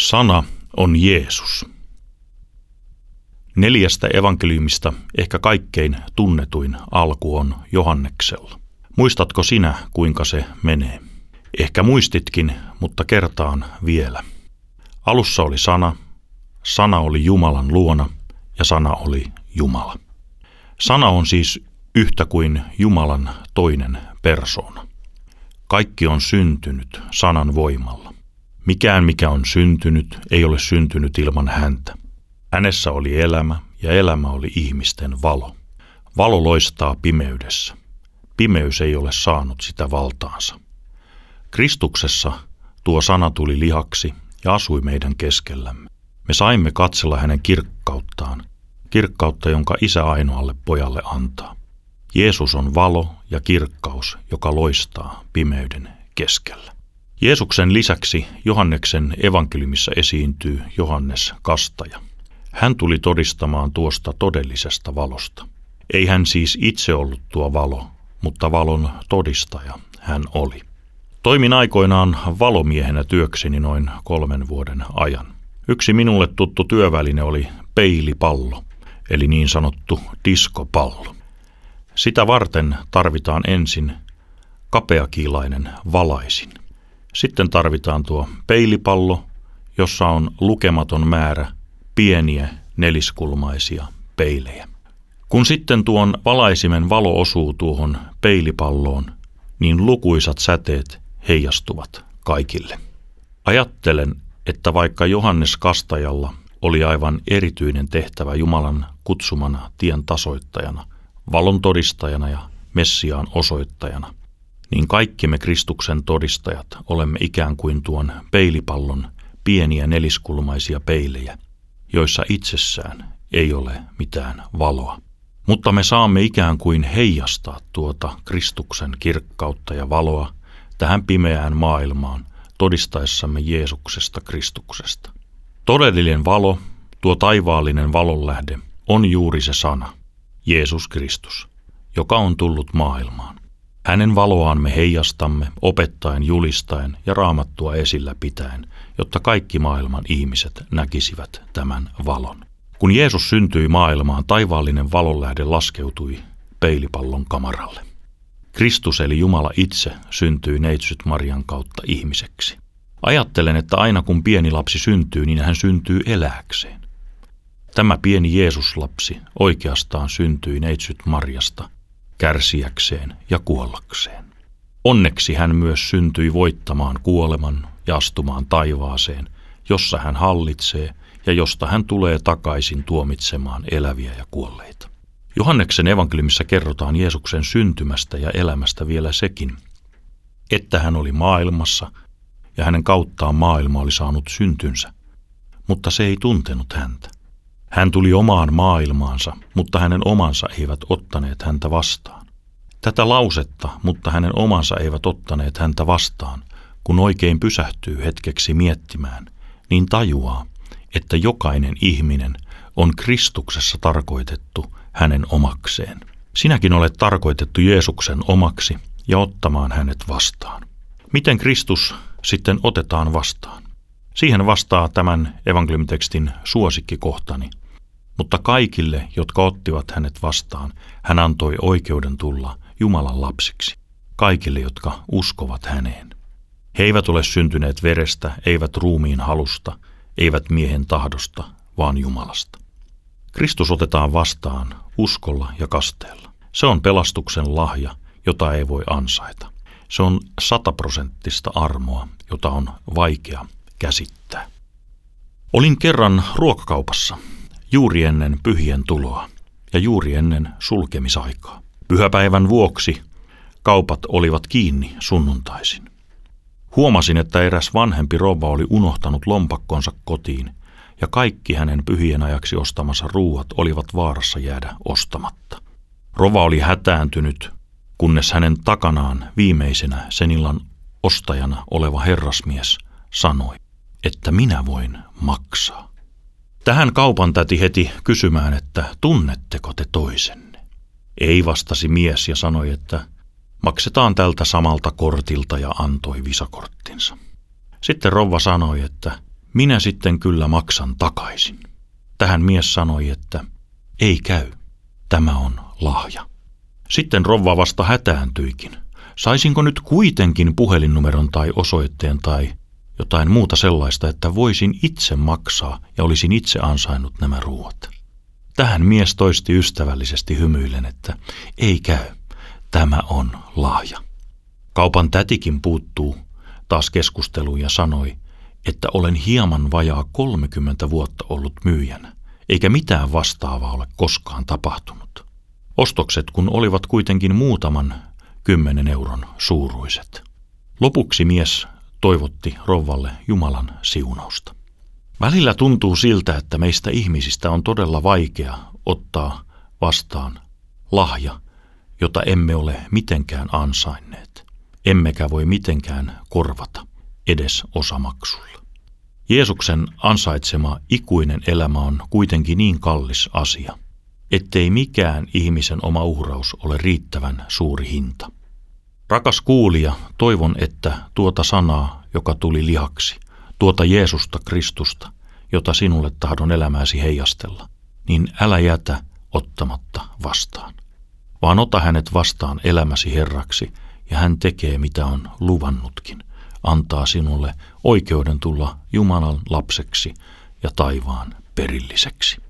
Sana on Jeesus. Neljästä evankeliumista ehkä kaikkein tunnetuin alku on Johanneksella. Muistatko sinä, kuinka se menee? Ehkä muistitkin, mutta kertaan vielä. Alussa oli Sana, Sana oli Jumalan luona ja Sana oli Jumala. Sana on siis yhtä kuin Jumalan toinen persoona. Kaikki on syntynyt Sanan voimalla. Mikään, mikä on syntynyt, ei ole syntynyt ilman häntä. Hänessä oli elämä, ja elämä oli ihmisten valo. Valo loistaa pimeydessä. Pimeys ei ole saanut sitä valtaansa. Kristuksessa tuo Sana tuli lihaksi ja asui meidän keskellämme. Me saimme katsella hänen kirkkauttaan, kirkkautta, jonka Isä ainoalle pojalle antaa. Jeesus on valo ja kirkkaus, joka loistaa pimeyden keskellä. Jeesuksen lisäksi Johanneksen evankeliumissa esiintyy Johannes Kastaja. Hän tuli todistamaan tuosta todellisesta valosta. Ei hän siis itse ollut tuo valo, mutta valon todistaja hän oli. Toimin aikoinaan valomiehenä työkseni noin 3 vuoden ajan. Yksi minulle tuttu työväline oli peilipallo, eli niin sanottu diskopallo. Sitä varten tarvitaan ensin kapeakiilainen valaisin. Sitten tarvitaan tuo peilipallo, jossa on lukematon määrä pieniä neliskulmaisia peilejä. Kun sitten tuon valaisimen valo osuu tuohon peilipalloon, niin lukuisat säteet heijastuvat kaikille. Ajattelen, että vaikka Johannes Kastajalla oli aivan erityinen tehtävä Jumalan kutsumana tien tasoittajana, valon todistajana ja Messiaan osoittajana, niin kaikki me Kristuksen todistajat olemme ikään kuin tuon peilipallon pieniä neliskulmaisia peilejä, joissa itsessään ei ole mitään valoa. Mutta me saamme ikään kuin heijastaa tuota Kristuksen kirkkautta ja valoa tähän pimeään maailmaan todistaessamme Jeesuksesta Kristuksesta. Todellinen valo, tuo taivaallinen valonlähde, on juuri se Sana, Jeesus Kristus, joka on tullut maailmaan. Hänen valoaan me heijastamme, opettaen, julistaen ja Raamattua esillä pitäen, jotta kaikki maailman ihmiset näkisivät tämän valon. Kun Jeesus syntyi maailmaan, taivaallinen valonlähde laskeutui peilipallon kamaralle. Kristus eli Jumala itse syntyi neitsyt Marian kautta ihmiseksi. Ajattelen, että aina kun pieni lapsi syntyy, niin hän syntyy elääkseen. Tämä pieni Jeesuslapsi oikeastaan syntyi neitsyt Marjasta kärsiäkseen ja kuollakseen. Onneksi hän myös syntyi voittamaan kuoleman ja astumaan taivaaseen, jossa hän hallitsee ja josta hän tulee takaisin tuomitsemaan eläviä ja kuolleita. Johanneksen evankeliumissa kerrotaan Jeesuksen syntymästä ja elämästä vielä sekin, että hän oli maailmassa ja hänen kauttaan maailma oli saanut syntynsä, mutta se ei tuntenut häntä. Hän tuli omaan maailmaansa, mutta hänen omansa eivät ottaneet häntä vastaan. Tätä lausetta, mutta hänen omansa eivät ottaneet häntä vastaan, kun oikein pysähtyy hetkeksi miettimään, niin tajuaa, että jokainen ihminen on Kristuksessa tarkoitettu hänen omakseen. Sinäkin olet tarkoitettu Jeesuksen omaksi ja ottamaan hänet vastaan. Miten Kristus sitten otetaan vastaan? Siihen vastaa tämän evankeliumitekstin suosikkikohtani. Mutta kaikille, jotka ottivat hänet vastaan, hän antoi oikeuden tulla Jumalan lapsiksi, kaikille, jotka uskovat häneen. He eivät ole syntyneet verestä, eivät ruumiin halusta, eivät miehen tahdosta, vaan Jumalasta. Kristus otetaan vastaan uskolla ja kasteella. Se on pelastuksen lahja, jota ei voi ansaita. Se on 100-prosenttista armoa, jota on vaikea käsittää. Olin kerran ruokakaupassa, juuri ennen pyhien tuloa ja juuri ennen sulkemisaikaa. Pyhäpäivän vuoksi kaupat olivat kiinni sunnuntaisin. Huomasin, että eräs vanhempi rouva oli unohtanut lompakkonsa kotiin, ja kaikki hänen pyhien ajaksi ostamansa ruuat olivat vaarassa jäädä ostamatta. Rouva oli hätääntynyt, kunnes hänen takanaan viimeisenä sen illan ostajana oleva herrasmies sanoi, että minä voin maksaa. Tähän kaupan täti heti kysymään, että tunnetteko te toisenne? Ei, vastasi mies ja sanoi, että maksetaan tältä samalta kortilta, ja antoi visakorttinsa. Sitten rouva sanoi, että minä sitten kyllä maksan takaisin. Tähän mies sanoi, että ei käy, tämä on lahja. Sitten rouva vasta hätääntyikin. Saisinko nyt kuitenkin puhelinnumeron tai osoitteen tai jotain muuta sellaista, että voisin itse maksaa ja olisin itse ansainnut nämä ruuat. Tähän mies toisti ystävällisesti hymyillen, että ei käy, tämä on lahja. Kaupan tätikin puuttuu taas keskusteluun ja sanoi, että olen hieman vajaa 30 vuotta ollut myyjänä, eikä mitään vastaavaa ole koskaan tapahtunut. Ostokset kun olivat kuitenkin muutaman 10 euron suuruiset. Lopuksi mies toivotti rouvalle Jumalan siunausta. Välillä tuntuu siltä, että meistä ihmisistä on todella vaikea ottaa vastaan lahja, jota emme ole mitenkään ansainneet, emmekä voi mitenkään korvata edes osamaksulla. Jeesuksen ansaitsema ikuinen elämä on kuitenkin niin kallis asia, ettei mikään ihmisen oma uhraus ole riittävän suuri hinta. Rakas kuulija, toivon, että tuota sanaa, joka tuli lihaksi, tuota Jeesusta Kristusta, jota sinulle tahdon elämääsi heijastella, niin älä jätä ottamatta vastaan, vaan ota hänet vastaan elämäsi Herraksi, ja hän tekee mitä on luvannutkin, antaa sinulle oikeuden tulla Jumalan lapseksi ja taivaan perilliseksi.